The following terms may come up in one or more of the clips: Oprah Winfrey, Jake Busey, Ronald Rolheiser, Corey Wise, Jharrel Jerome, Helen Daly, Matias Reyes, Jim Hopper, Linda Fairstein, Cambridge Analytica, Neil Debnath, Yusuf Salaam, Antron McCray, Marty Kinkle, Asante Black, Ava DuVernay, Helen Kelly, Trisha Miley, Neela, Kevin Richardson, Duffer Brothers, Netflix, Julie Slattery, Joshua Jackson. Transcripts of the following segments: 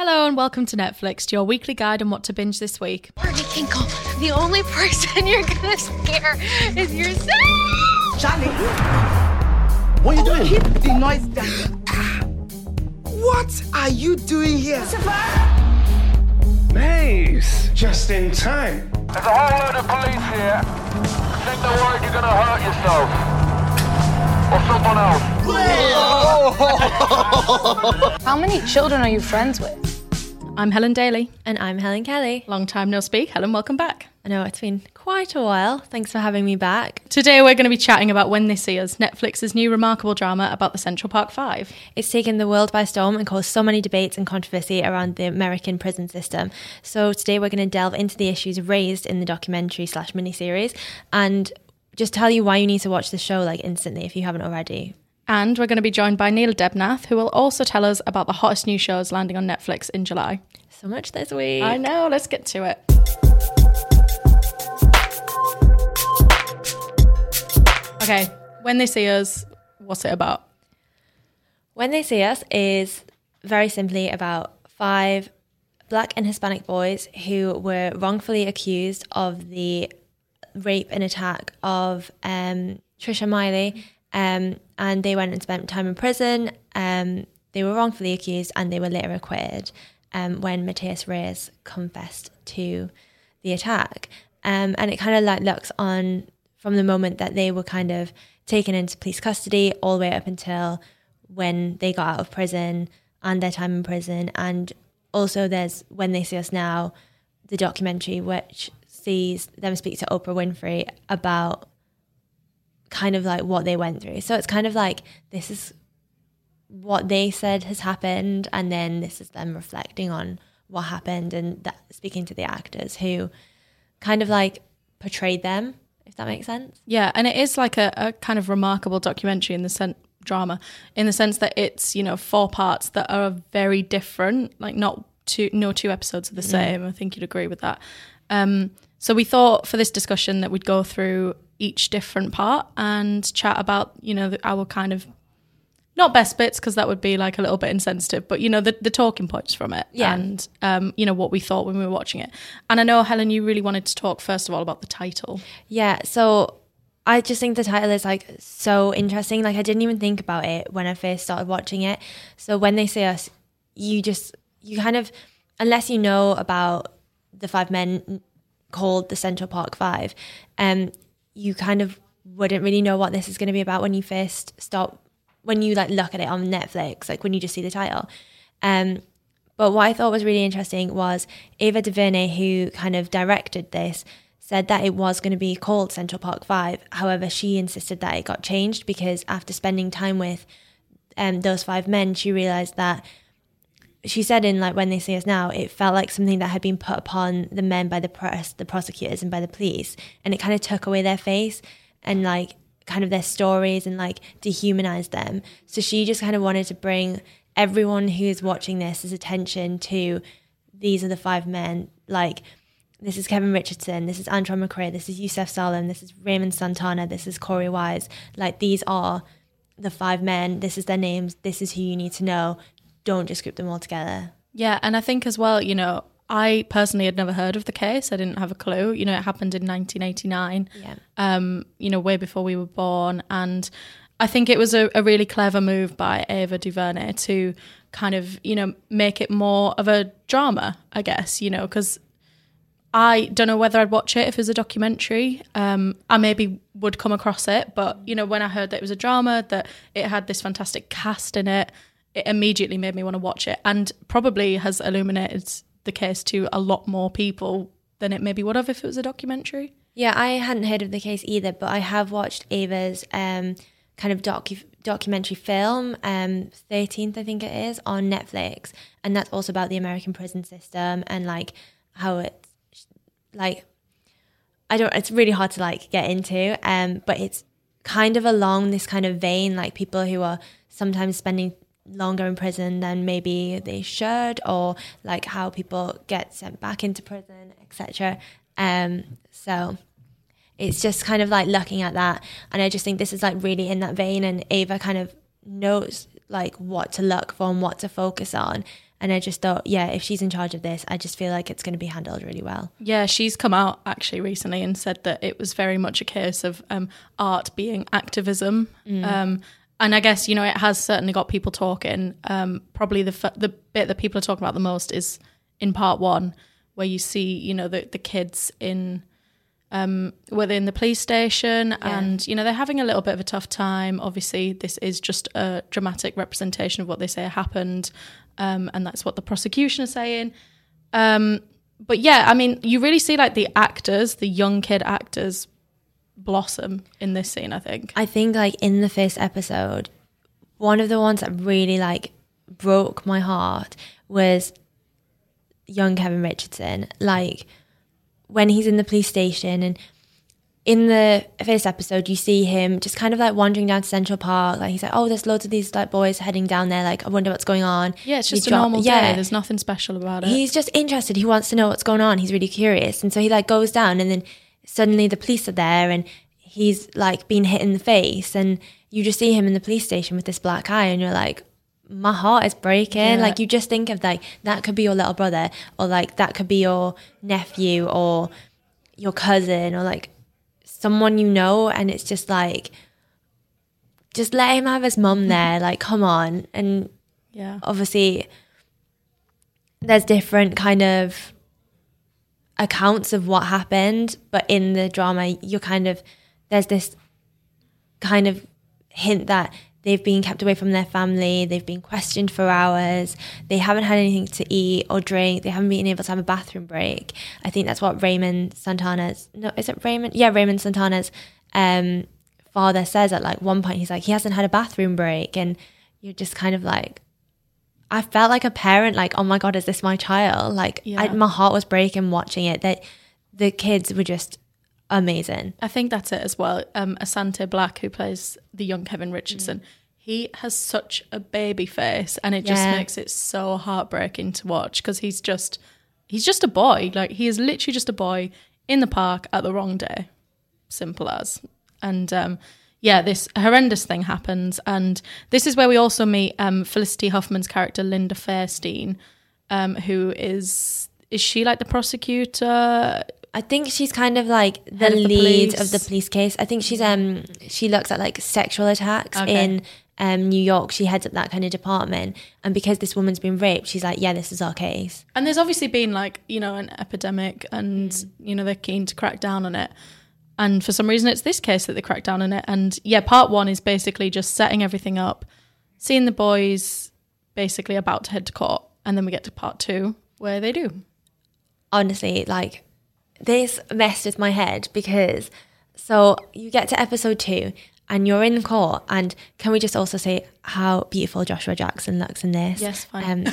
Hello and welcome to Netflix, your weekly guide on what to binge this week. Marty Kinkle, the only person you're gonna scare is yourself! Charlie! What are you doing? Keep the noise down. What are you doing here? Maze! Just in time. There's a whole load of police here. Take the word you're gonna hurt yourself. Or someone else. Whoa. How many children are you friends with? I'm Helen Daly. And I'm Helen Kelly. Long time no speak. Helen, welcome back. I know, it's been quite a while. Thanks for having me back. Today we're going to be chatting about When They See Us, Netflix's new remarkable drama about the Central Park Five. It's taken the world by storm and caused so many debates and controversy around the American prison system. So today we're going to delve into the issues raised in the documentary/miniseries and just tell you why you need to watch the show like instantly if you haven't already. And we're going to be joined by Neil Debnath, who will also tell us about the hottest new shows landing on Netflix in July. So much this week. I know, let's get to it. Okay, When They See Us, what's it about? When They See Us is very simply about five Black and Hispanic boys who were wrongfully accused of the rape and attack of Trisha Miley. And they went and spent time in prison. They were wrongfully accused and they were later acquitted when Matias Reyes confessed to the attack. And it kind of like looks on from the moment that they were kind of taken into police custody all the way up until when they got out of prison and their time in prison. And also there's When They See Us Now, the documentary, which sees them speak to Oprah Winfrey about kind of like what they went through. So it's kind of like, this is what they said has happened, and then this is them reflecting on what happened and that, speaking to the actors who kind of like portrayed them, if that makes sense. Yeah, and it is like a kind of remarkable documentary in the drama, in the sense that it's, you know, four parts that are very different, like no two episodes are the same. I think you'd agree with that. So we thought for this discussion that we'd go through each different part and chat about, you know, our kind of, not best bits, because that would be like a little bit insensitive, but, you know, the talking points from it. Yeah. And, you know, what we thought when we were watching it. And I know, Helen, you really wanted to talk, first of all, about the title. Yeah, so I just think the title is, like, so interesting. Like, I didn't even think about it when I first started watching it. So When They See Us, you kind of, unless you know about the five men called the Central Park Five, you kind of wouldn't really know what this is going to be about when you first start, when you like look at it on Netflix, like when you just see the title. But what I thought was really interesting was Ava DuVernay, who kind of directed this, said that it was going to be called Central Park Five. However, she insisted that it got changed because after spending time with those five men, she realised that, she said in like When They See Us Now, it felt like something that had been put upon the men by the press, the prosecutors and by the police. And it kind of took away their face and like kind of their stories and like dehumanized them. So she just kind of wanted to bring everyone who is watching this attention to these are the five men. Like, this is Kevin Richardson, this is Antron McCray, this is Yusuf Salaam, this is Raymond Santana, this is Corey Wise. Like, these are the five men. This is their names. This is who you need to know. Don't just group them all together. Yeah, and I think as well, you know, I personally had never heard of the case. I didn't have a clue. You know, it happened in 1989, yeah. You know, way before we were born. And I think it was a really clever move by Ava DuVernay to kind of, you know, make it more of a drama, I guess, you know, because I don't know whether I'd watch it if it was a documentary. I maybe would come across it. But, you know, when I heard that it was a drama, that it had this fantastic cast in it, it immediately made me want to watch it, and probably has illuminated the case to a lot more people than it maybe would have if it was a documentary. Yeah, I hadn't heard of the case either, but I have watched Ava's kind of documentary film, 13th, I think it is, on Netflix, and that's also about the American prison system and like how it's like, it's really hard to like get into, but it's kind of along this kind of vein, like people who are sometimes spending longer in prison than maybe they should, or like how people get sent back into prison, etc. So it's just kind of like looking at that, and I just think this is like really in that vein, and Ava kind of knows like what to look for and what to focus on, And I just thought, yeah, if she's in charge of this, I just feel like it's going to be handled really well. Yeah, she's come out actually recently and said that it was very much a case of art being activism. And I guess, you know, it has certainly got people talking. Probably the bit that people are talking about the most is in part one, where you see, you know, the kids in... were they in the police station? Yeah. And, you know, they're having a little bit of a tough time. Obviously, this is just a dramatic representation of what they say happened. And that's what the prosecution are saying. But yeah, I mean, you really see like the actors, the young kid actors blossom in this scene, I think. I think like in the first episode, one of the ones that really like broke my heart was young Kevin Richardson. Like, when he's in the police station, and in the first episode you see him just kind of like wandering down to Central Park, like he's like, oh, there's loads of these like boys heading down there, like I wonder what's going on. Yeah, it's just a normal day, there's nothing special about it. He's just interested, he wants to know what's going on, he's really curious. And so he like goes down, and then suddenly the police are there and he's like been hit in the face, and you just see him in the police station with this black eye, and you're like, my heart is breaking. Yeah. Like, you just think of like, that could be your little brother, or like that could be your nephew or your cousin, or like someone you know, and it's just like, just let him have his mum there, like come on. And yeah, obviously there's different kind of accounts of what happened, but in the drama you're kind of, there's this kind of hint that they've been kept away from their family, they've been questioned for hours, they haven't had anything to eat or drink, they haven't been able to have a bathroom break. I think that's what Raymond Santana's father says at like one point. He's like, he hasn't had a bathroom break. And you're just kind of like, I felt like a parent, like, oh my God, is this my child? Like, yeah. My heart was breaking watching it. That the kids were just amazing. I think that's it as well. Asante Black, who plays the young Kevin Richardson, he has such a baby face, and it just makes it so heartbreaking to watch, because he's just a boy. Like, he is literally just a boy in the park at the wrong day. Simple as. And this horrendous thing happens, and this is where we also meet Felicity Huffman's character, Linda Fairstein, who is she like the prosecutor? I think she's kind of like the lead of the police case. I think she's she looks at like sexual attacks in New York. She heads up that kind of department, and because this woman's been raped, she's like, yeah, this is our case. And there's obviously been like, you know, an epidemic, and you know, they're keen to crack down on it. And for some reason it's this case that they crack down on it. And yeah, part one is basically just setting everything up, seeing the boys basically about to head to court, and then we get to part two where they do. Honestly, like, this messed with my head, because so you get to episode two and you're in court, and can we just also say how beautiful Joshua Jackson looks in this? Yes, fine.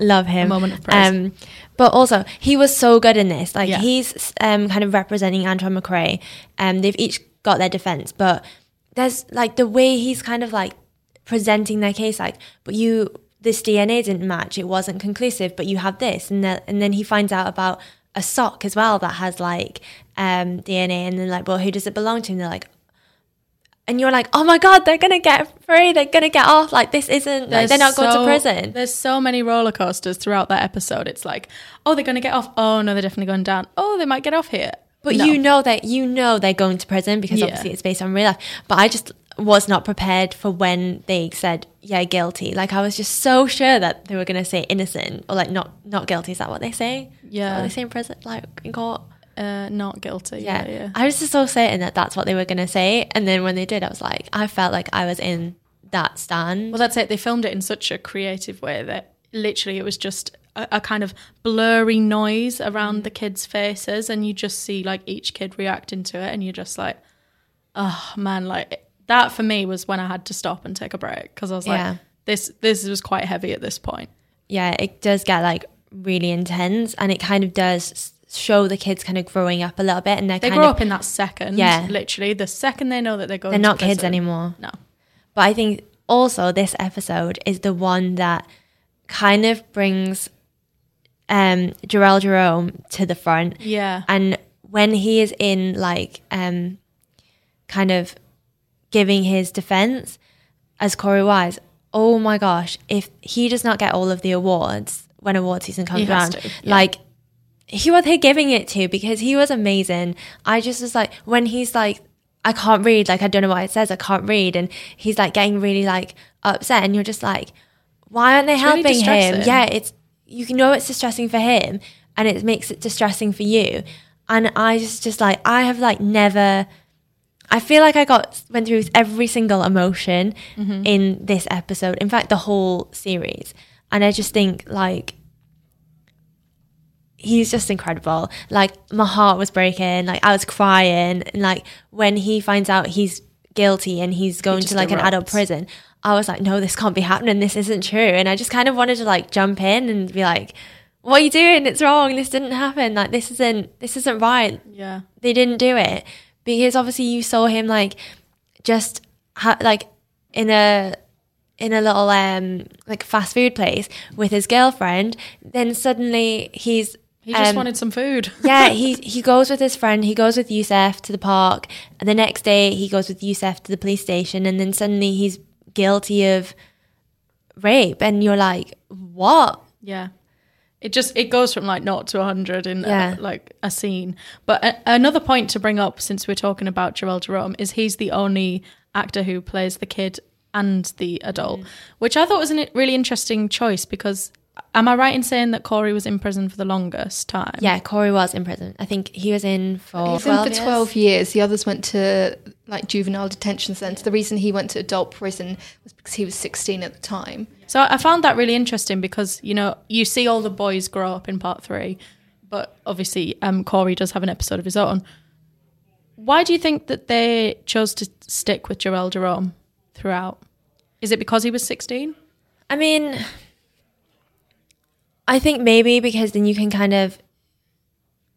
Love him. A moment of praise. But also, he was so good in this. Like, he's kind of representing Antron McCray. They've each got their defense, but there's like the way he's kind of like presenting their case, like, but this DNA didn't match, it wasn't conclusive, but you have this, and then he finds out about a sock as well that has like DNA, and then like, well, who does it belong to? And they're like, and you're like, oh my God, they're gonna get free, they're gonna get off, like this isn't like, they're not going to prison. There's so many roller coasters throughout that episode. It's like, oh, they're gonna get off, oh no, they're definitely going down, oh, they might get off here, but no. you know they're going to prison, because obviously it's based on real life. But I just was not prepared for when they said, yeah, guilty. Like, I was just so sure that they were going to say innocent, or like not guilty. Is that what they say? Yeah. What they say in prison, like in court? Not guilty. Yeah. I was just so certain that that's what they were going to say. And then when they did, I was like, I felt like I was in that stand. Well, that's it. They filmed it in such a creative way that literally it was just a kind of blurry noise around the kids' faces. And you just see like each kid reacting to it. And you're just like, oh man, like... That for me was when I had to stop and take a break, because I was like, this was quite heavy at this point. Yeah, it does get like really intense, and it kind of does show the kids kind of growing up a little bit, and they kind grow up in that second. Yeah, literally the second they know that they're going. They're not kids anymore. No, but I think also this episode is the one that kind of brings Jharrel Jerome to the front. Yeah, and when he is in like kind of giving his defense as Corey Wise, oh my gosh, if he does not get all of the awards when award season comes around, like, who are they giving it to? Because he was amazing. I just was like, when he's like, I can't read, like, I don't know what it says, I can't read. And he's like getting really like upset, and you're just like, why aren't they helping him? Yeah, it's, you know, it's distressing for him, and it makes it distressing for you. And I just like, I have like never, I feel like I went through every single emotion in this episode. In fact, the whole series. And I just think like, he's just incredible. Like, my heart was breaking. Like, I was crying. And like, when he finds out he's guilty and he's going to like an adult prison, I was like, no, this can't be happening. This isn't true. And I just kind of wanted to like jump in and be like, what are you doing? It's wrong. This didn't happen. Like, this isn't right. Yeah. They didn't do it. Because obviously you saw him like just in a little like fast food place with his girlfriend. Then suddenly he just wanted some food. Yeah, he goes with his friend. He goes with Yusuf to the park. And the next day he goes with Yusuf to the police station. And then suddenly he's guilty of rape. And you're like, what? Yeah. It goes from like 0 to 100 in like a scene. But another point to bring up, since we're talking about Jharrel Jerome, is he's the only actor who plays the kid and the adult, which I thought was a really interesting choice, because am I right in saying that Corey was in prison for the longest time? Yeah, Corey was in prison. I think he was in for 12 years. The others went to like juvenile detention centre. The reason he went to adult prison was because he was 16 at the time. So I found that really interesting, because, you know, you see all the boys grow up in part 3, but obviously Corey does have an episode of his own. Why do you think that they chose to stick with Jharrel Jerome throughout? Is it because he was 16? I mean, I think maybe because then you can kind of,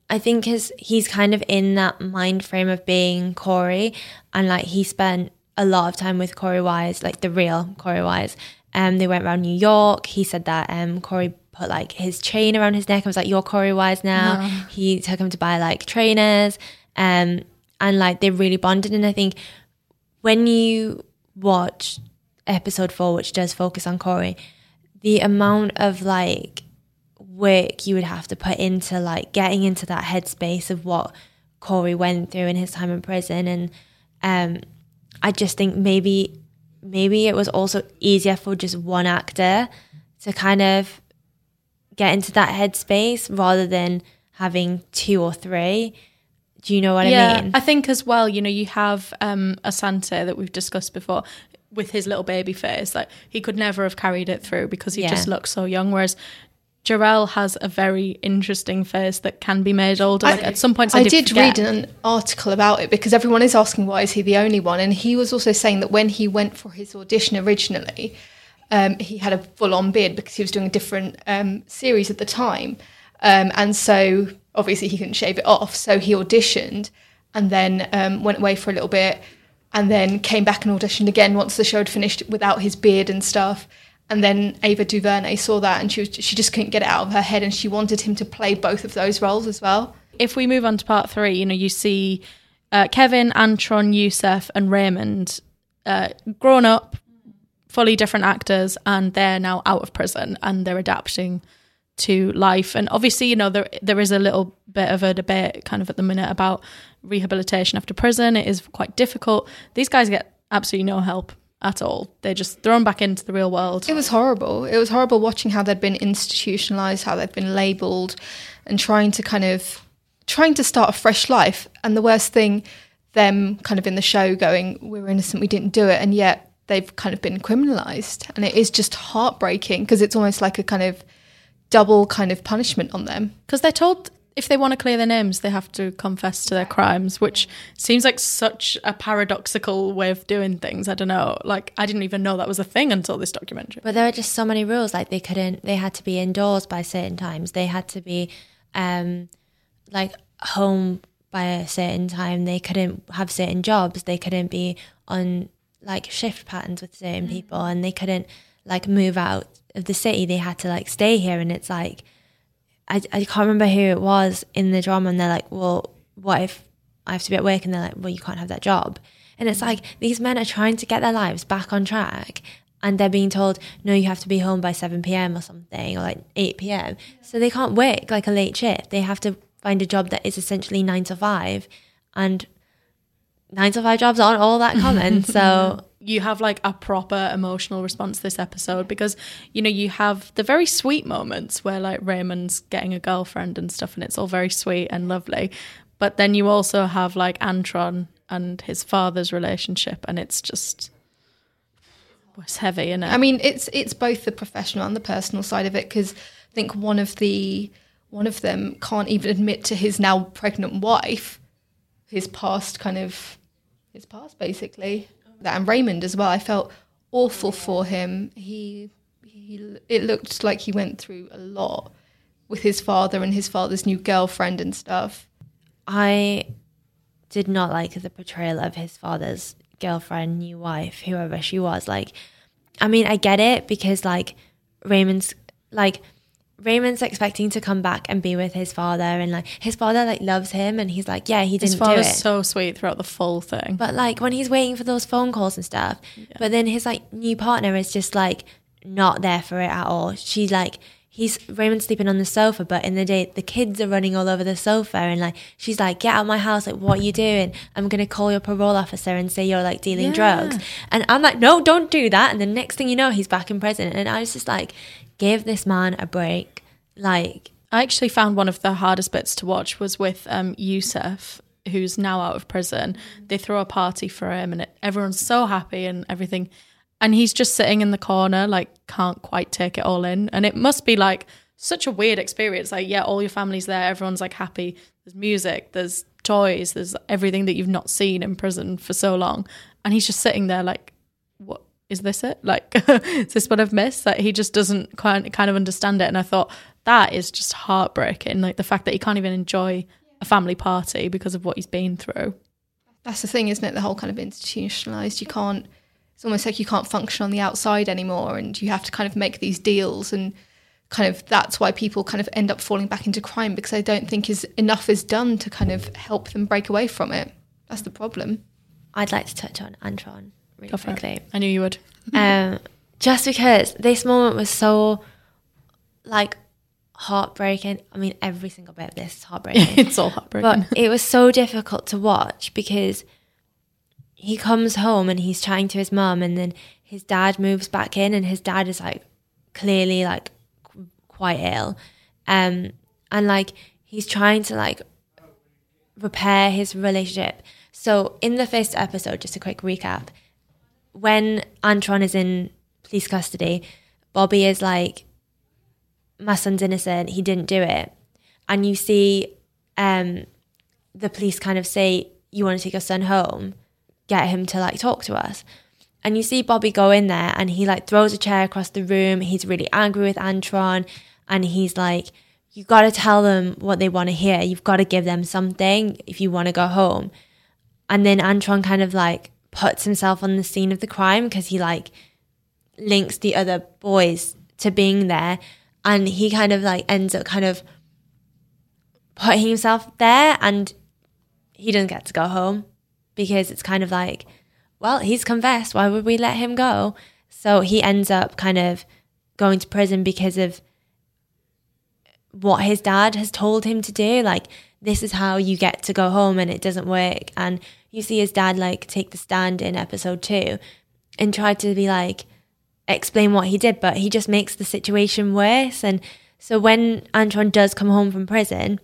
I think he's kind of in that mind frame of being Corey, and like he spent a lot of time with Corey Wise, like the real Corey Wise. They went around New York. He said that Corey put like his chain around his neck and was like, you're Corey Wise now. No. He took him to buy like trainers, and like they really bonded. And I think when you watch episode 4, which does focus on Corey, the amount of like work you would have to put into like getting into that headspace of what Corey went through in his time in prison. And I just think maybe it was also easier for just one actor to kind of get into that headspace rather than having 2 or 3. Do you know what I mean? I think as well, you know, you have Asante that we've discussed before with his little baby face. Like, he could never have carried it through because he just looks so young. Whereas Jharrel has a very interesting face that can be made older. Like, at some points, I did read an article about it, because everyone is asking, why is he the only one? And he was also saying that when he went for his audition originally, he had a full-on beard because he was doing a different series at the time. And so obviously he couldn't shave it off. So he auditioned and then went away for a little bit and then came back and auditioned again once the show had finished without his beard and stuff. And then Ava DuVernay saw that and she just couldn't get it out of her head, and she wanted him to play both of those roles as well. If we move on to part 3, you know, you see Kevin, Antron, Yusuf and Raymond grown up, fully different actors, and they're now out of prison and they're adapting to life. And obviously, you know, there is a little bit of a debate kind of at the minute about rehabilitation after prison. It is quite difficult. These guys get absolutely no help at all. They're just thrown back into the real world. It was horrible. It was horrible watching how they'd been institutionalized, how they'd been labeled, and trying to start a fresh life. And the worst thing, them kind of in the show going, we're innocent, we didn't do it, and yet they've kind of been criminalized. And it is just heartbreaking, because it's almost like a kind of double kind of punishment on them. Because they're told if they want to clear their names, they have to confess to their crimes, which seems like such a paradoxical way of doing things. I don't know. Like, I didn't even know that was a thing until this documentary. But there are just so many rules. Like, they had to be indoors by certain times. They had to be, like, home by a certain time. They couldn't have certain jobs. They couldn't be on, like, shift patterns with certain people. And they couldn't, like, move out of the city. They had to, like, stay here. And it's like, I can't remember who it was in the drama, and they're like, well, what if I have to be at work? And they're like, well, you can't have that job. And it's like, these men are trying to get their lives back on track, and they're being told, no, you have to be home by 7 p.m. or something, or like 8 p.m. So they can't work like a late shift. They have to find a job that is essentially 9 to 5, and 9 to 5 jobs aren't all that common. So you have like a proper emotional response this episode, because, you know, you have the very sweet moments where like Raymond's getting a girlfriend and stuff, and it's all very sweet and lovely. But then you also have like Antron and his father's relationship, and it's just, it's heavy, isn't it? I mean, it's both the professional and the personal side of it, because I think one of them can't even admit to his now pregnant wife his past basically. That, and Raymond as well, I felt awful for him. He it looked like he went through a lot with his father and his father's new girlfriend and stuff. I did not like the portrayal of his father's girlfriend, new wife, whoever she was. Like, I mean, I get it, because like Raymond's expecting to come back and be with his father, and like his father like loves him, and he's like, yeah, he didn't do it. His father's so sweet throughout the full thing, but like when he's waiting for those phone calls and stuff, yeah. But then his like new partner is just like not there for it at all. She's like, Raymond's sleeping on the sofa, but in the day the kids are running all over the sofa, and like she's like, get out of my house, like what are you doing? I'm gonna call your parole officer and say you're like dealing drugs. And I'm like, no, don't do that. And the next thing you know, he's back in prison. And I was just like, give this man a break. Like, I actually found one of the hardest bits to watch was with Yusuf, who's now out of prison. They throw a party for him, and everyone's so happy and everything. And he's just sitting in the corner, like, can't quite take it all in. And it must be, like, such a weird experience. Like, yeah, all your family's there. Everyone's, like, happy. There's music. There's toys. There's everything that you've not seen in prison for so long. And he's just sitting there, like, what? Is this it? Like, is this what I've missed? Like, he just doesn't kind of understand it. And I thought, that is just heartbreaking. Like, the fact that he can't even enjoy a family party because of what he's been through. That's the thing, isn't it? The whole kind of institutionalised, you can't... It's almost like you can't function on the outside anymore, and you have to kind of make these deals, and kind of that's why people kind of end up falling back into crime, because I don't think enough is done to kind of help them break away from it. That's the problem. I'd like to touch on Antron really quickly. I knew you would. Just because this moment was so like heartbreaking. I mean, every single bit of this is heartbreaking. It's all heartbreaking. But it was so difficult to watch, because... he comes home and he's chatting to his mum, and then his dad moves back in, and his dad is like clearly like quite ill, and like he's trying to like repair his relationship. So in the first episode, just a quick recap, when Antron is in police custody, Bobby is like, my son's innocent, he didn't do it. And you see the police kind of say, you want to take your son home, get him to like talk to us. And you see Bobby go in there, and he like throws a chair across the room. He's really angry with Antron, and he's like, you got to tell them what they want to hear, you've got to give them something if you want to go home. And then Antron kind of like puts himself on the scene of the crime, because he like links the other boys to being there, and he kind of like ends up kind of putting himself there, and he doesn't get to go home. Because it's kind of like, well, he's confessed, why would we let him go? So he ends up kind of going to prison because of what his dad has told him to do. Like, this is how you get to go home, and it doesn't work. And you see his dad like take the stand in episode 2 and try to be like, explain what he did, but he just makes the situation worse. And so when Antron does come home from prison,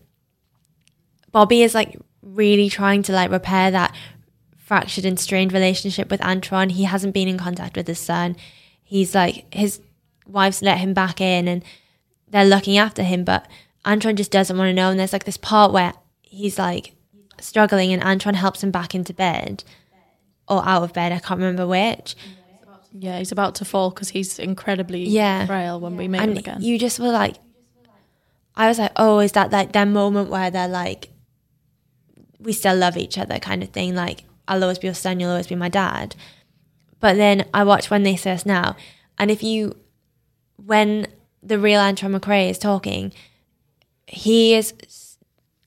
Bobby is like really trying to like repair that fractured and strained relationship with Antron. He hasn't been in contact with his son. He's like, his wife's let him back in, and they're looking after him, but Antron just doesn't want to know. And there's like this part where he's like struggling, and Antron helps him back into bed or out of bed, I can't remember which. Yeah, he's about to fall because he's incredibly frail when we meet him again. You just were like, I was like, oh, is that like their moment where they're like, we still love each other kind of thing, like, I'll always be your son, you'll always be my dad. But then I watch When They See Us Now, and when the real Antron McCray is talking, it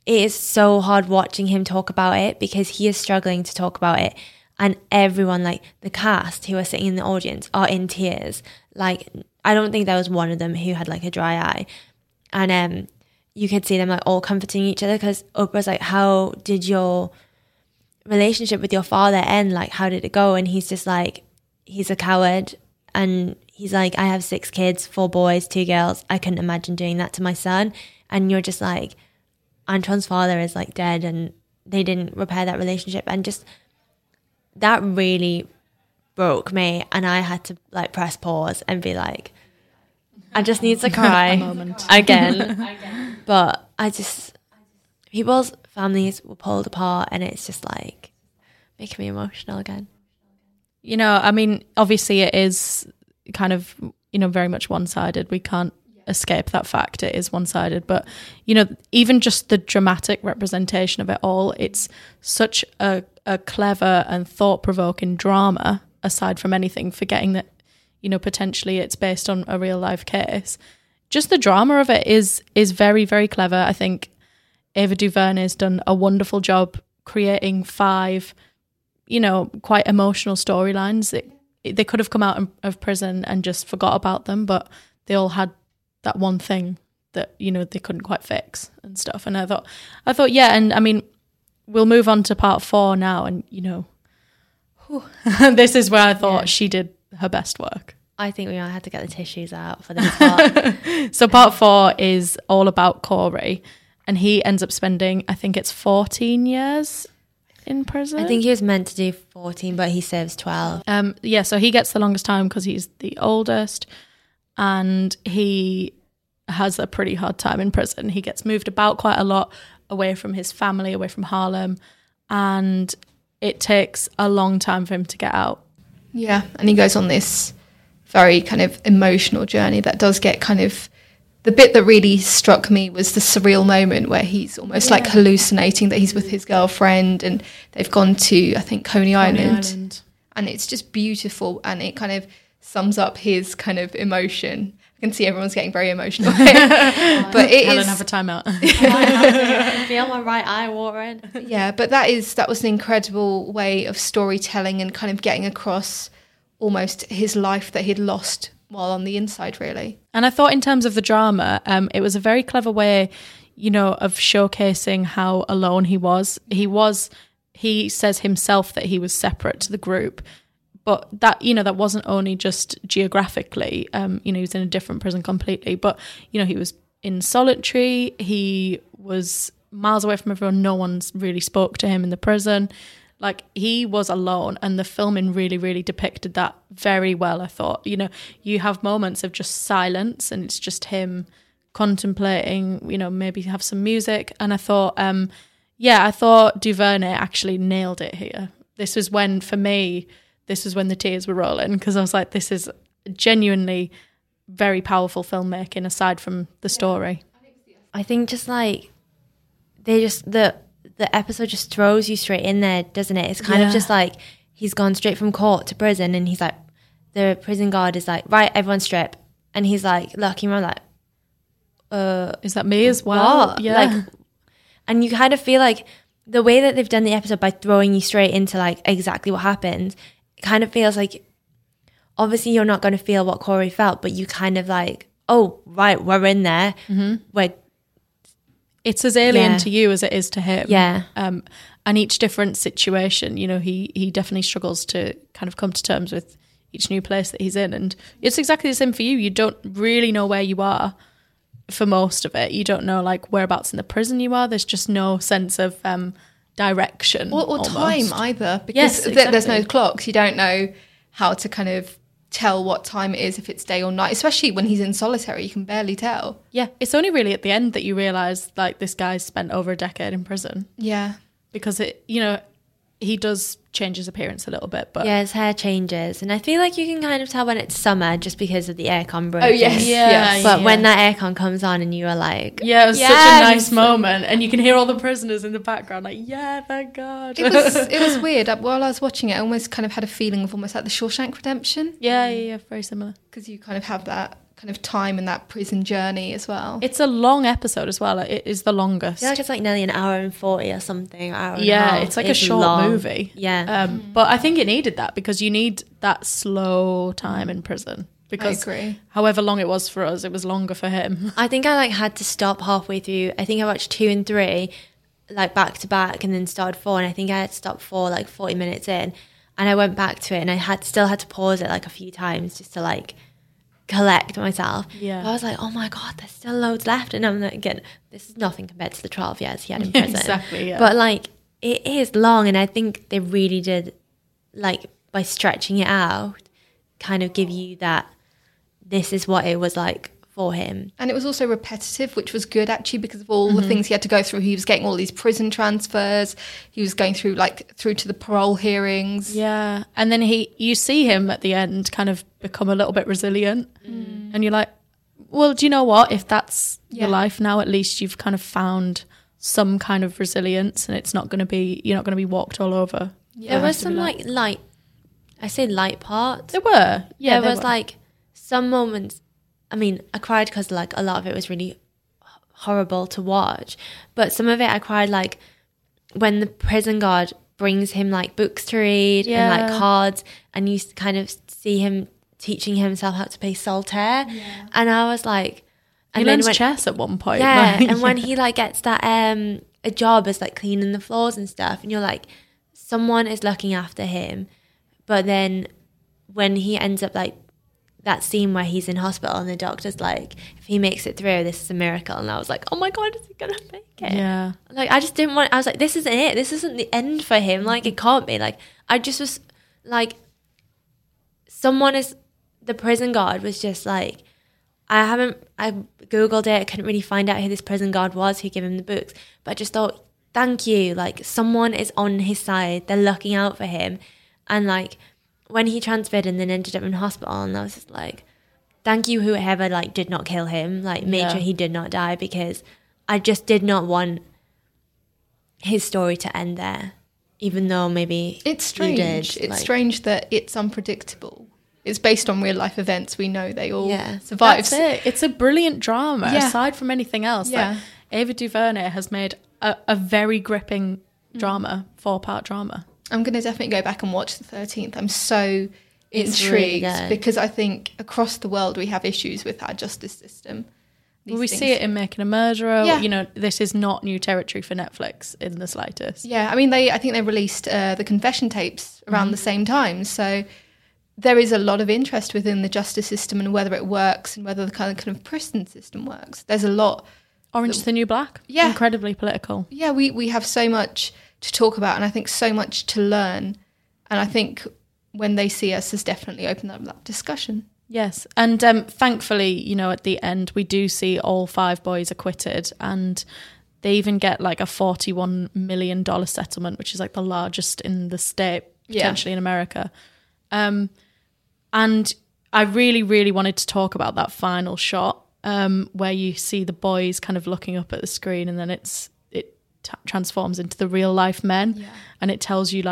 is so hard watching him talk about it, because he is struggling to talk about it, and everyone, like the cast who are sitting in the audience, are in tears. Like, I don't think there was one of them who had like a dry eye. And you could see them like all comforting each other, because Oprah's like, how did your relationship with your father end? Like, how did it go? And he's just like, he's a coward. And he's like, I have 6 kids, 4 boys, 2 girls. I couldn't imagine doing that to my son. And you're just like, Antron's father is like dead and they didn't repair that relationship. And just that really broke me. And I had to like press pause and be like, I just need to cry again. But I just, people's families were pulled apart, and it's just like making me emotional again. You know, I mean, obviously it is kind of, you know, very much one-sided. We can't escape that fact. It is one-sided. But, you know, even just the dramatic representation of it all, it's such a clever and thought-provoking drama, aside from anything, forgetting that, you know, potentially it's based on a real life case. Just the drama of it is very, very clever. I think Ava DuVernay's done a wonderful job creating 5, you know, quite emotional storylines. They could have come out of prison and just forgot about them, but they all had that one thing that, you know, they couldn't quite fix and stuff. And I thought, yeah, and I mean, we'll move on to part 4 now, and, you know, this is where I thought she did her best work. I think we might have to get the tissues out for this part. So part 4 is all about Corey, and he ends up spending, I think it's 14 years in prison. I think he was meant to do 14, but he serves 12. Yeah, so he gets the longest time because he's the oldest, and he has a pretty hard time in prison. He gets moved about quite a lot, away from his family, away from Harlem, and it takes a long time for him to get out. Yeah, and he goes on this very kind of emotional journey that does get kind of... The bit that really struck me was the surreal moment where he's almost like hallucinating that he's with his girlfriend, and they've gone to, I think, Coney Island. And it's just beautiful, and it kind of sums up his kind of emotion. I can see everyone's getting very emotional. But it is... Helen, have a timeout. I feel my right eye watering. Yeah, but that was an incredible way of storytelling and kind of getting across almost his life that he'd lost while on the inside, really. And I thought in terms of the drama, it was a very clever way, you know, of showcasing how alone he was. He says himself that he was separate to the group. But that, you know, that wasn't only just geographically, you know, he was in a different prison completely, but, you know, he was in solitary, he was miles away from everyone, no one's really spoke to him in the prison. Like, he was alone, and the filming really, really depicted that very well, I thought. You know, you have moments of just silence, and it's just him contemplating, you know, maybe have some music. And I thought, I thought DuVernay actually nailed it here. This was when, for me... This was when the tears were rolling, because I was like, this is genuinely very powerful filmmaking aside from the story. I think just like the episode just throws you straight in there, doesn't it? It's kind of just like he's gone straight from court to prison, and he's like, the prison guard is like, right, everyone strip. And he's like looking around like, is that me as well? What? Yeah. Like, and you kind of feel like the way that they've done the episode by throwing you straight into like exactly what happened, kind of feels like, obviously you're not going to feel what Corey felt, but you kind of like, oh right, we're in there. Mm-hmm. It's as alien to you as it is to him. Yeah. And each different situation, you know, he definitely struggles to kind of come to terms with each new place that he's in, and it's exactly the same for you. You don't really know where you are for most of it. You don't know like whereabouts in the prison you are. There's just no sense of direction or time either, because there's no clocks. You don't know how to kind of tell what time it is, if it's day or night, especially when he's in solitary. You can barely tell. Yeah, it's only really at the end that you realize like this guy's spent over a decade in prison. Yeah, because it, you know, he does change his appearance a little bit, but yeah, his hair changes, and I feel like you can kind of tell when it's summer just because of the aircon break. Oh yes, yes. But when that aircon comes on, and you are like, yeah, it was such a nice moment, and you can hear all the prisoners in the background, like, yeah, thank God. It was weird. While I was watching it, I almost kind of had a feeling of almost like the Shawshank Redemption. Yeah, very similar. Because you kind of have that kind of time in that prison journey as well. It's a long episode as well. It is the longest. Yeah, it's like nearly an hour and 40 or something. Hour and a half. It's like a short movie. Yeah. But I think it needed that because you need that slow time in prison. Because I agree. However long it was for us, it was longer for him. I think I had to stop halfway through. I think I watched 2 and 3 back to back, and then started 4, and I think I had to stop 4 40 minutes in, and I went back to it, and I had to pause it a few times just to collect myself. Yeah. But I was like, oh my god, there's still loads left, and I'm like, again, this is nothing compared to the 12 years he had in prison. Exactly. Yeah. But it is long, and I think they really did by stretching it out, kind of give you that this is what it was like for him. And it was also repetitive, which was good actually, because of all the things he had to go through. He was getting all these prison transfers, he was going through through to the parole hearings. Yeah. And then you see him at the end kind of become a little bit resilient, and you're like, well, do you know what, if that's your life now, at least you've kind of found some kind of resilience, and it's not going to be, you're not going to be walked all over. Yeah. There were some light parts. There were. Yeah, there was some moments. I mean, I cried because a lot of it was really horrible to watch, but some of it I cried when the prison guard brings him books to read and cards, and you kind of see him teaching himself how to play solitaire, and I was and he learns chess at one point. Yeah, and when he gets that a job as cleaning the floors and stuff, and you're someone is looking after him, but then when he ends up that scene where he's in hospital and the doctor's if he makes it through, this is a miracle. And I was oh my God, is he going to make it? Yeah. I just didn't want, I was this isn't it. This isn't the end for him. It can't be. I just was, the prison guard was just I Googled it. I couldn't really find out who this prison guard was who gave him the books. But I just thought, thank you. Someone is on his side. They're looking out for him. And when he transferred and then ended up in hospital, and I was just thank you whoever did not kill him, made sure he did not die, because I just did not want his story to end there, even though maybe it's strange. It's strange that it's unpredictable. It's based on real life events. We know they all survive. That's it. It's a brilliant drama. Yeah. Aside from anything else, Ava DuVernay has made a very gripping drama, 4-part drama. I'm going to definitely go back and watch the 13th. I'm so intrigued, really, because I think across the world we have issues with our justice system. We see it in Making a Murderer. Yeah. This is not new territory for Netflix in the slightest. Yeah, I mean, I think they released the confession tapes around the same time. So there is a lot of interest within the justice system and whether it works and whether the kind of prison system works. There's a lot. Orange is the New Black. Yeah. Incredibly political. Yeah, we have so much to talk about, and I think so much to learn, and I think when they see us has definitely opened up that discussion. Yes, and thankfully, at the end we do see all 5 boys acquitted, and they even get a $41 million settlement, which is the largest in the state, potentially in America. And I really, really wanted to talk about that final shot where you see the boys kind of looking up at the screen, and then it transforms into the real life men, and it tells you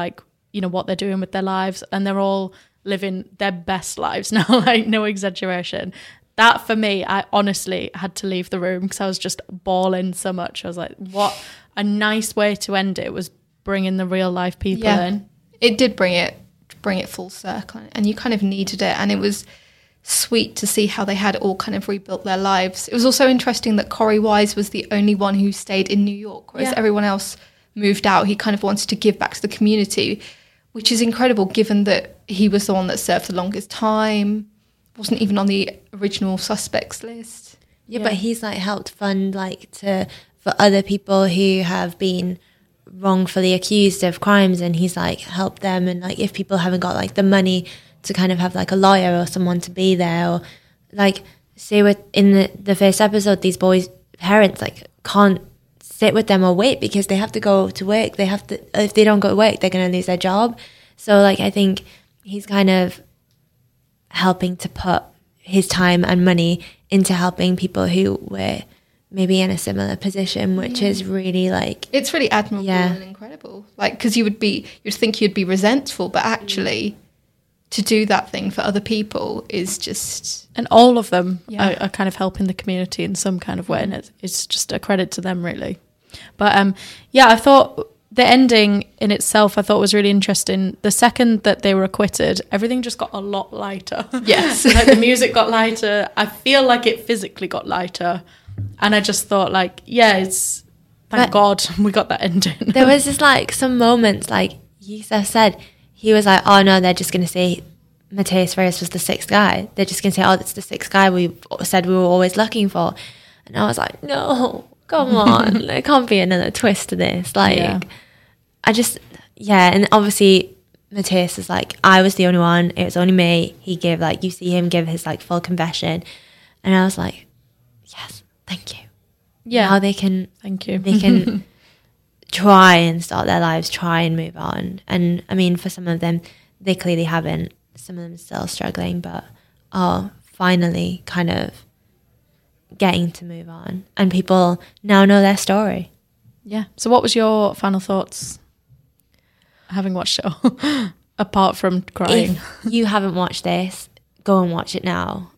what they're doing with their lives, and they're all living their best lives now. No exaggeration. That for me, I honestly had to leave the room because I was just bawling so much. I was like, what a nice way to end it, was bringing the real life people in. It did bring it full circle, and you kind of needed it, and it was sweet to see how they had all kind of rebuilt their lives. It was also interesting that Corey Wise was the only one who stayed in New York, whereas everyone else moved out. He kind of wanted to give back to the community, which is incredible given that he was the one that served the longest time, wasn't even on the original suspects list. Yeah, but he's helped fund for other people who have been wrongfully accused of crimes, and he's helped them, and if people haven't got the money to kind of have a lawyer or someone to be there, or say with in the first episode, these boys' parents can't sit with them or wait because they have to go to work. They have to, if they don't go to work, they're going to lose their job. So I think he's kind of helping to put his time and money into helping people who were maybe in a similar position, which is really it's really admirable and incredible. Because you'd think you'd be resentful, but actually to do that thing for other people is just... And all of them are kind of helping the community in some kind of way, and it's just a credit to them, really. But, I thought the ending in itself, I thought was really interesting. The second that they were acquitted, everything just got a lot lighter. Yes. Like, the music got lighter. I feel like it physically got lighter. And I just thought, like, thank God we got that ending. There was just, like, some moments, like Yusuf said... He was like, oh, no, they're just going to say Matias Reyes was the sixth guy. They're just going to say, oh, it's the sixth guy we said we were always looking for. And I was like, no, come on. There can't be another twist to this. Like, yeah. And obviously Matias is like, I was the only one. It was only me. He gave, like, you see him give his, like, full confession. And I was like, yes, thank you. Yeah. Now they can. Thank you. They can. Try and start their lives, try and move on. And I mean, for some of them, they clearly haven't. Some of them are still struggling, but are finally kind of getting to move on. And people now know their story. Yeah. So what was your final thoughts, having watched it all, apart from crying? If you haven't watched this, go and watch it now.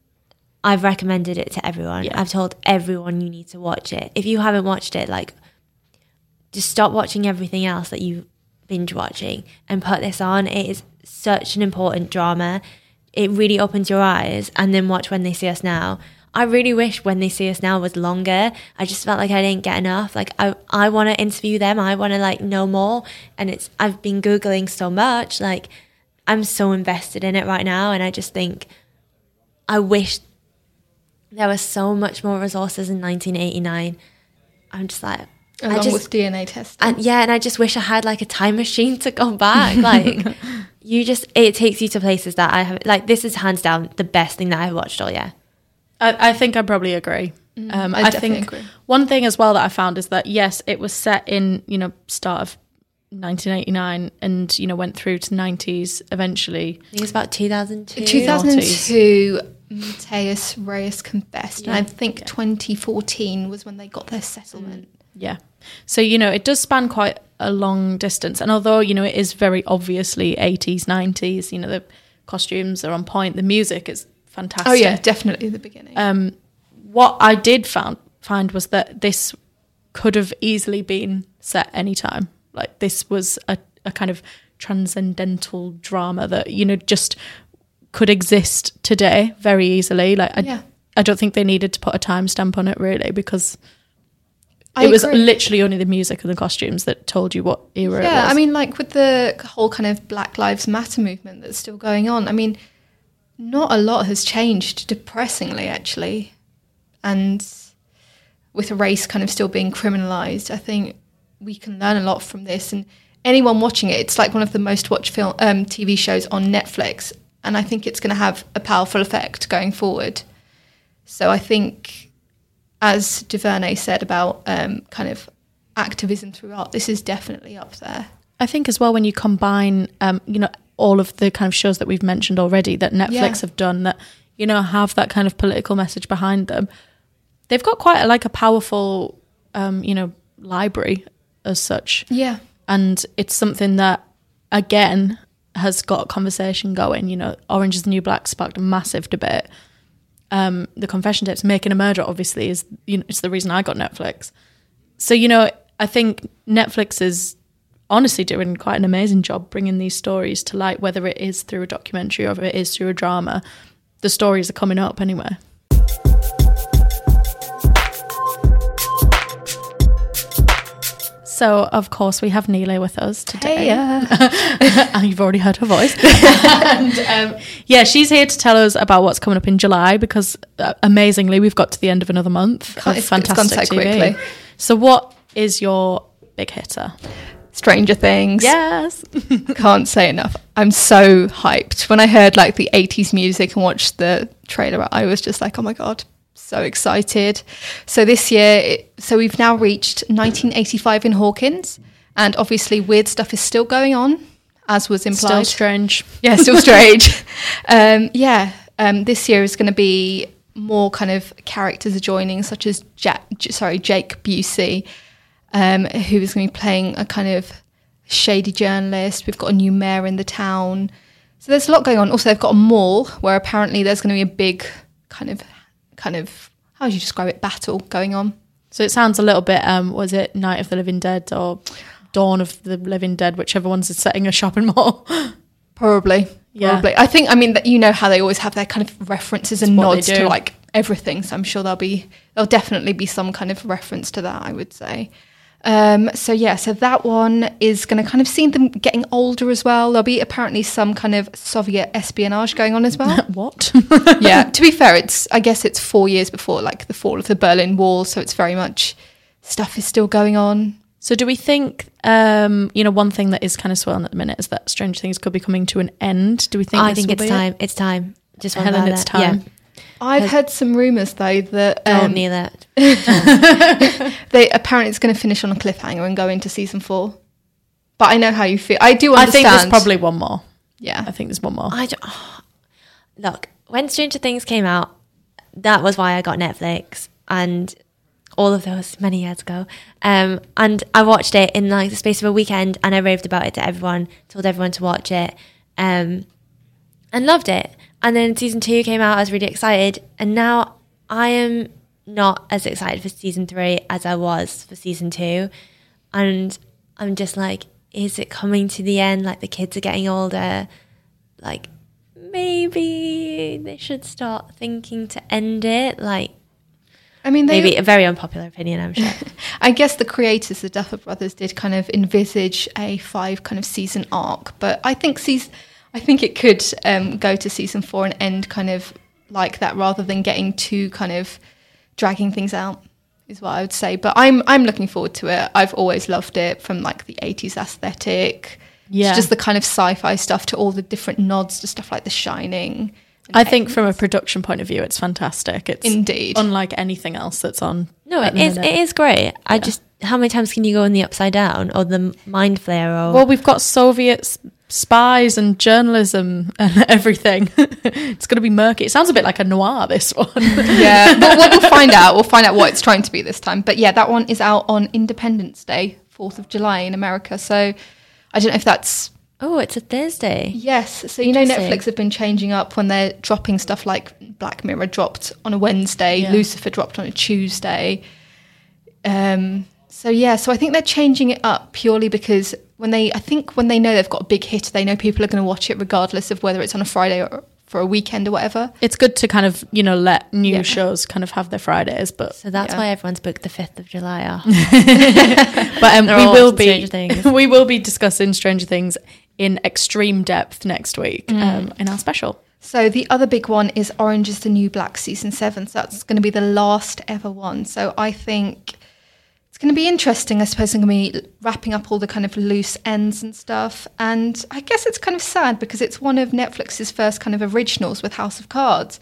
I've recommended it to everyone. Yeah. I've told everyone you need to watch it. If you haven't watched it, like... just stop watching everything else that you binge watching and put this on. It is such an important drama. It really opens your eyes. And then watch When They See Us Now. I really wish When They See Us Now was longer. I just felt like I didn't get enough. Like, I want to interview them. I want to, like, know more. And it's, I've been Googling so much. Like, I'm so invested in it right now. And I just think, I wish there was so much more resources in 1989. I'm just like... Along with DNA testing. And I just wish I had, like, a time machine to go back. Like, it takes you to places that I have. Like, this is hands down the best thing that I've watched all year. I think I probably agree. I think one thing as well that I found is that, yes, it was set in, you know, start of 1989 and, you know, went through to the 90s eventually. I think it's about 2002. 2002. Matias Reyes confessed. Yeah. And I think 2014 was when they got their settlement. Yeah. So, you know, it does span quite a long distance. And although, you know, it is very obviously 80s, 90s, you know, the costumes are on point. The music is fantastic. Oh, yeah, definitely the beginning. What I did find was that this could have easily been set any time. Like, this was a kind of transcendental drama that, you know, just could exist today very easily. Like, I don't think they needed to put a timestamp on it, really, because... It was literally only the music and the costumes that told you what era it was. Yeah, I mean, like with the whole kind of Black Lives Matter movement that's still going on, I mean, not a lot has changed, depressingly, actually. And with race kind of still being criminalised, I think we can learn a lot from this. And anyone watching it, it's like one of the most watched film TV shows on Netflix. And I think it's going to have a powerful effect going forward. So I think... as DuVernay said about kind of activism through art, this is definitely up there. I think as well when you combine, you know, all of the kind of shows that we've mentioned already that Netflix have done that, you know, have that kind of political message behind them, they've got quite a powerful, you know, library as such. Yeah. And it's something that, again, has got conversation going. You know, Orange is the New Black sparked a massive debate. The confession tapes, Making a Murderer, obviously, is, you know, it's the reason I got Netflix. So, you know, I think Netflix is honestly doing quite an amazing job bringing these stories to light, whether it is through a documentary or if it is through a drama. The stories are coming up anyway. So, of course, we have Neela with us today. Hey. You've already heard her voice. And she's here to tell us about what's coming up in July because, amazingly, we've got to the end of another month. It's fantastic. It's gone so TV. Quickly. So what is your big hitter? Stranger Things. Yes. Can't say enough. I'm so hyped. When I heard, like, the 80s music and watched the trailer, I was just like, oh, my God. So excited. So this year, we've now reached 1985 in Hawkins, and obviously weird stuff is still going on, as was implied. Still strange. Yeah, still strange. This year is going to be more kind of characters adjoining, such as Jake Busey, who is going to be playing a kind of shady journalist. We've got a new mayor in the town. So there's a lot going on. Also, they've got a mall where apparently there's going to be a big kind of how would you describe it, battle going on. So it sounds a little bit, was it Night of the Living Dead or Dawn of the Living Dead, whichever one's setting a shopping mall? Probably. I think, I mean, that, you know how they always have their kind of references and nods to like everything. So I'm sure there'll definitely be some kind of reference to that, I would say. So that one is going to kind of see them getting older as well. There'll be apparently some kind of Soviet espionage going on as well. What? Yeah, to be fair, I guess it's 4 years before like the fall of the Berlin Wall, so it's very much stuff is still going on. So do we think, one thing that is kind of swirling at the minute is that Stranger Things could be coming to an end. Do we think I think it's time. It's time. Just one Helen, it's time. Yeah. I've heard some rumours, though, that... Don't near that. Apparently it's going to finish on a cliffhanger and go into season 4. But I know how you feel. I do understand. I think there's probably one more. Yeah. I think there's one more. Look, when Stranger Things came out, that was why I got Netflix. And all of those many years ago. And I watched it in like the space of a weekend and I raved about it to everyone, told everyone to watch it and loved it. And then season 2 came out, I was really excited. And now I am not as excited for season 3 as I was for season 2. And I'm just like, is it coming to the end? Like the kids are getting older. Like maybe they should start thinking to end it. Like, I mean, maybe a very unpopular opinion, I'm sure. I guess the creators, the Duffer Brothers, did kind of envisage a 5 kind of season arc. But I think it could go to season 4 and end kind of like that rather than getting too kind of dragging things out is what I would say. But I'm looking forward to it. I've always loved it from like the 80s aesthetic. Yeah. It's just the kind of sci-fi stuff to all the different nods to stuff like The Shining. I think from a production point of view, it's fantastic. It's indeed unlike anything else that's on. No, it is. It is great. Yeah. I just, how many times can you go in the Upside Down or the Mind Flayer? Or well, we've got Soviets, spies and journalism and everything. It's going to be murky. It sounds a bit like a noir, this one. Yeah, but we'll find out what it's trying to be this time. But yeah, that one is out on Independence Day, 4th of July in America. So I don't know if that's. Oh, it's a Thursday. Yes. So, you know, Netflix have been changing up when they're dropping stuff like Black Mirror dropped on a Wednesday, yeah. Lucifer dropped on a Tuesday. So I think they're changing it up purely because when they know they've got a big hit, they know people are going to watch it regardless of whether it's on a Friday or for a weekend or whatever. It's good to kind of, you know, let new shows kind of have their Fridays. But so that's why everyone's booked the 5th of July off. But we will be discussing Stranger Things in extreme depth next week in our special. So the other big one is Orange is the New Black season 7. So that's going to be the last ever one. So I think it's going to be interesting. I suppose I'm going to be wrapping up all the kind of loose ends and stuff. And I guess it's kind of sad because it's one of Netflix's first kind of originals with House of Cards.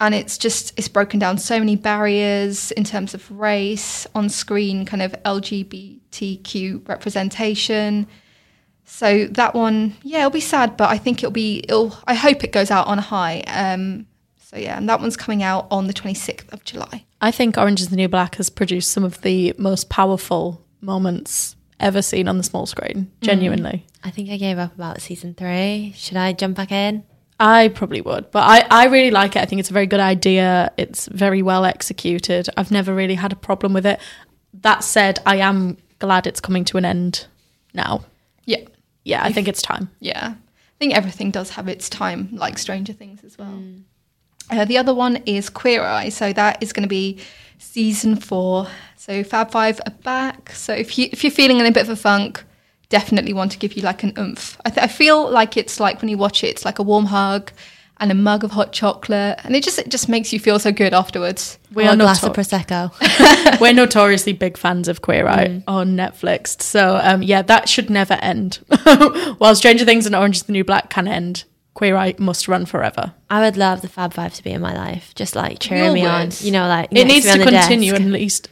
And it's broken down so many barriers in terms of race, on screen, kind of LGBTQ representation. So that one, yeah, it'll be sad, but I think I hope it goes out on a high. And that one's coming out on the 26th of July. I think Orange is the New Black has produced some of the most powerful moments ever seen on the small screen, genuinely. I think I gave up about season 3. Should I jump back in? I probably would, but I really like it. I think it's a very good idea. It's very well executed. I've never really had a problem with it. That said, I am glad it's coming to an end now. Yeah. Yeah, I think it's time. Yeah. I think everything does have its time, like Stranger Things as well. Mm. The other one is Queer Eye. So that is going to be season 4. So Fab Five are back. So if you're feeling in a bit of a funk, definitely want to give you like an oomph. I feel like it's like when you watch it, it's like a warm hug and a mug of hot chocolate. And it just makes you feel so good afterwards. Or a glass of Prosecco. We're notoriously big fans of Queer Eye on Netflix. So, that should never end. While Stranger Things and Orange is the New Black can end, Queer Eye must run forever. I would love the Fab Five to be in my life. Just like cheering me on. You know, like it needs to continue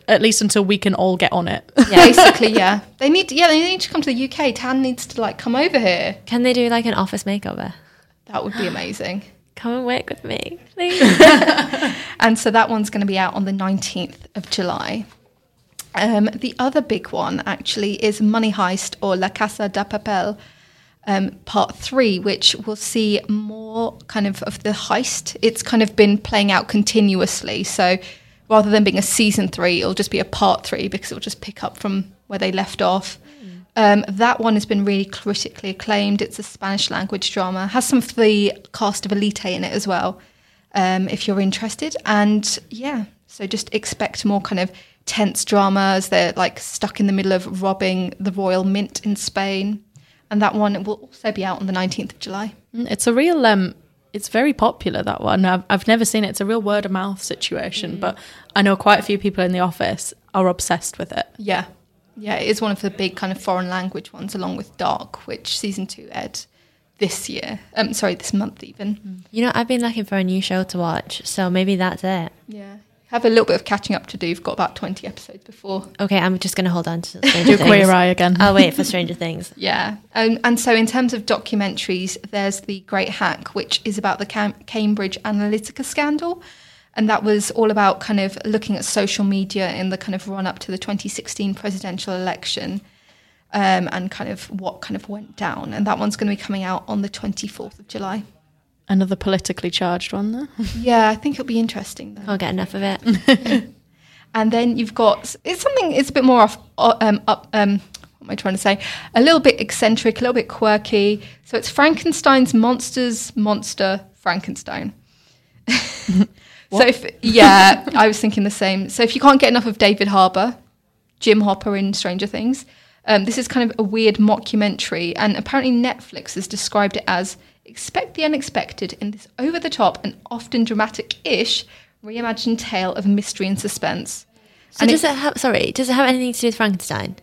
at least until we can all get on it. Yeah. Basically, yeah. They need to come to the UK. Tan needs to like come over here. Can they do like an office makeover? That would be amazing. Come and work with me, please. And so that one's going to be out on the 19th of July. The other big one, actually, is Money Heist or La Casa de Papel. part three, which will see more kind of the heist. It's kind of been playing out continuously. So rather than being a season three, it'll just be a part three because it'll just pick up from where they left off. That one has been really critically acclaimed. It's a Spanish language drama. Has some of the cast of Elite in it as well, if you're interested. And yeah, so just expect more kind of tense dramas. They're like stuck in the middle of robbing the Royal Mint in Spain. And that one will also be out on the 19th of July. It's a real, it's very popular, that one. I've never seen it. It's a real word of mouth situation, but I know quite a few people in the office are obsessed with it. Yeah. Yeah, it is one of the big kind of foreign language ones, along with Dark, which season 2 aired this year. This month even. You know, I've been looking for a new show to watch, so maybe that's it. Yeah. Have a little bit of catching up to do. You've got about 20 episodes before. Okay, I'm just going to hold on to Stranger Things. Do Queer Eye again. I'll wait for Stranger Things. Yeah. And so in terms of documentaries, there's The Great Hack, which is about the Cambridge Analytica scandal. And that was all about kind of looking at social media in the kind of run up to the 2016 presidential election, and kind of what kind of went down. And that one's going to be coming out on the 24th of July. Another politically charged one there. Yeah, I think it'll be interesting, though. I'll get enough of it. And then you've got, it's something, it's a bit more a little bit eccentric, a little bit quirky. So it's Frankenstein's Monsters, Monster, Frankenstein. So I was thinking the same. So if you can't get enough of David Harbour, Jim Hopper in Stranger Things, this is kind of a weird mockumentary, and apparently Netflix has described it as expect the unexpected in this over-the-top and often dramatic-ish reimagined tale of mystery and suspense. So and does it have anything to do with Frankenstein?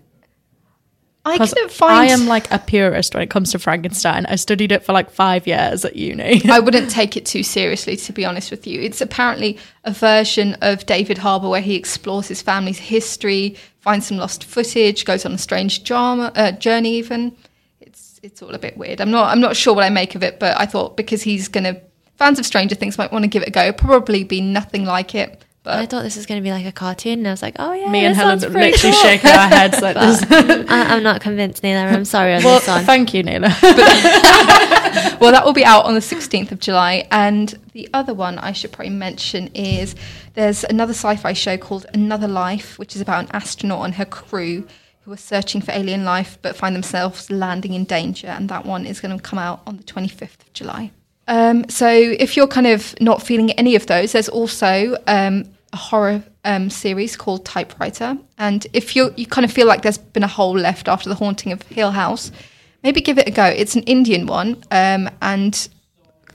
I am like a purist when it comes to Frankenstein. I studied it for like 5 years at uni. I wouldn't take it too seriously, to be honest with you. It's apparently a version of David Harbour where he explores his family's history, finds some lost footage, goes on a strange journey even. It's all a bit weird. I'm not sure what I make of it, but I thought because fans of Stranger Things might want to give it a go. It'll probably be nothing like it. But I thought this was going to be like a cartoon, and I was like, "Oh yeah." Me and Helen literally shaking our heads like this. I'm not convinced, Neela. I'm sorry on this one. Thank you, Neela. Well, that will be out on the 16th of July, and the other one I should probably mention is there's another sci-fi show called Another Life, which is about an astronaut and her crew who are searching for alien life but find themselves landing in danger, and that one is going to come out on the 25th of July. So if you're kind of not feeling any of those, there's also a horror series called Typewriter. And if you kind of feel like there's been a hole left after The Haunting of Hill House, maybe give it a go. It's an Indian one, and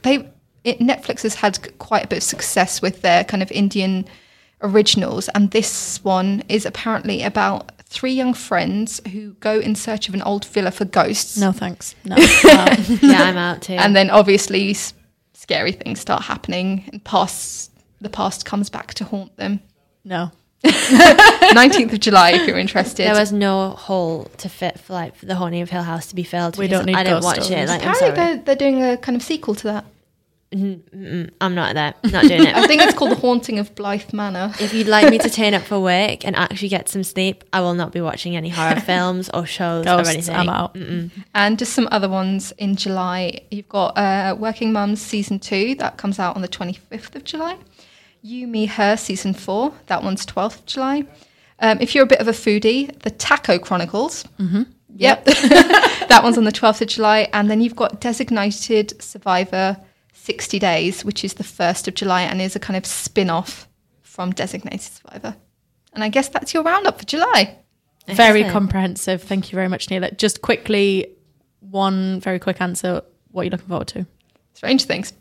Netflix has had quite a bit of success with their kind of Indian originals. And this one is apparently about 3 young friends who go in search of an old villa for ghosts. No, thanks. No. Yeah, I'm out too. And then obviously scary things start happening, and the past comes back to haunt them. No. 19th of July, if you're interested. There was no hole to fit for like The Haunting of Hill House to be filled. We don't need. I don't watch stories. It. Like, apparently, I'm sorry. They're doing a kind of sequel to that. I'm not there. Not doing it. I think it's called The Haunting of Blythe Manor. If you'd like me to turn up for work and actually get some sleep, I will not be watching any horror films or shows. Ghosts, or anything. I'm out. Mm-mm. And just some other ones in July. You've got Working Mums Season 2. That comes out on the 25th of July. You, Me, Her Season 4. That one's 12th of July. If you're a bit of a foodie, The Taco Chronicles. Mm-hmm. Yep. That one's on the 12th of July. And then you've got Designated Survivor 60 Days, which is the 1st of July and is a kind of spin-off from Designated Survivor. And I guess that's your roundup for July. Very comprehensive. Thank you very much, Neela. Just quickly, one very quick answer. What are you looking forward to? Strange Things.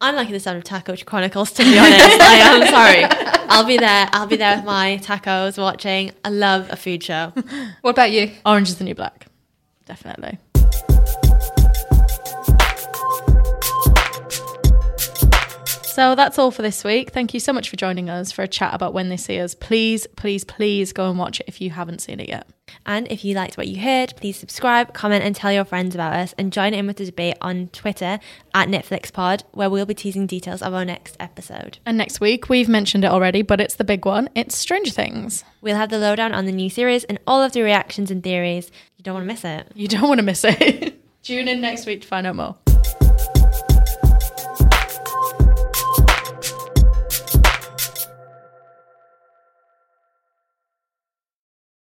I'm liking the sound of Taco Chronicles, to be honest. I am sorry. I'll be there with my tacos watching. I love a food show. What about you? Orange is the New Black. Definitely. So that's all for this week. Thank you so much for joining us for a chat about When They See Us. Please, please, please go and watch it if you haven't seen it yet. And if you liked what you heard, please subscribe, comment and tell your friends about us, and join in with the debate on Twitter @NetflixPod, where we'll be teasing details of our next episode. And next week, we've mentioned it already, but it's the big one. It's Stranger Things. We'll have the lowdown on the new series and all of the reactions and theories. You don't want to miss it. You don't want to miss it. Tune in next week to find out more.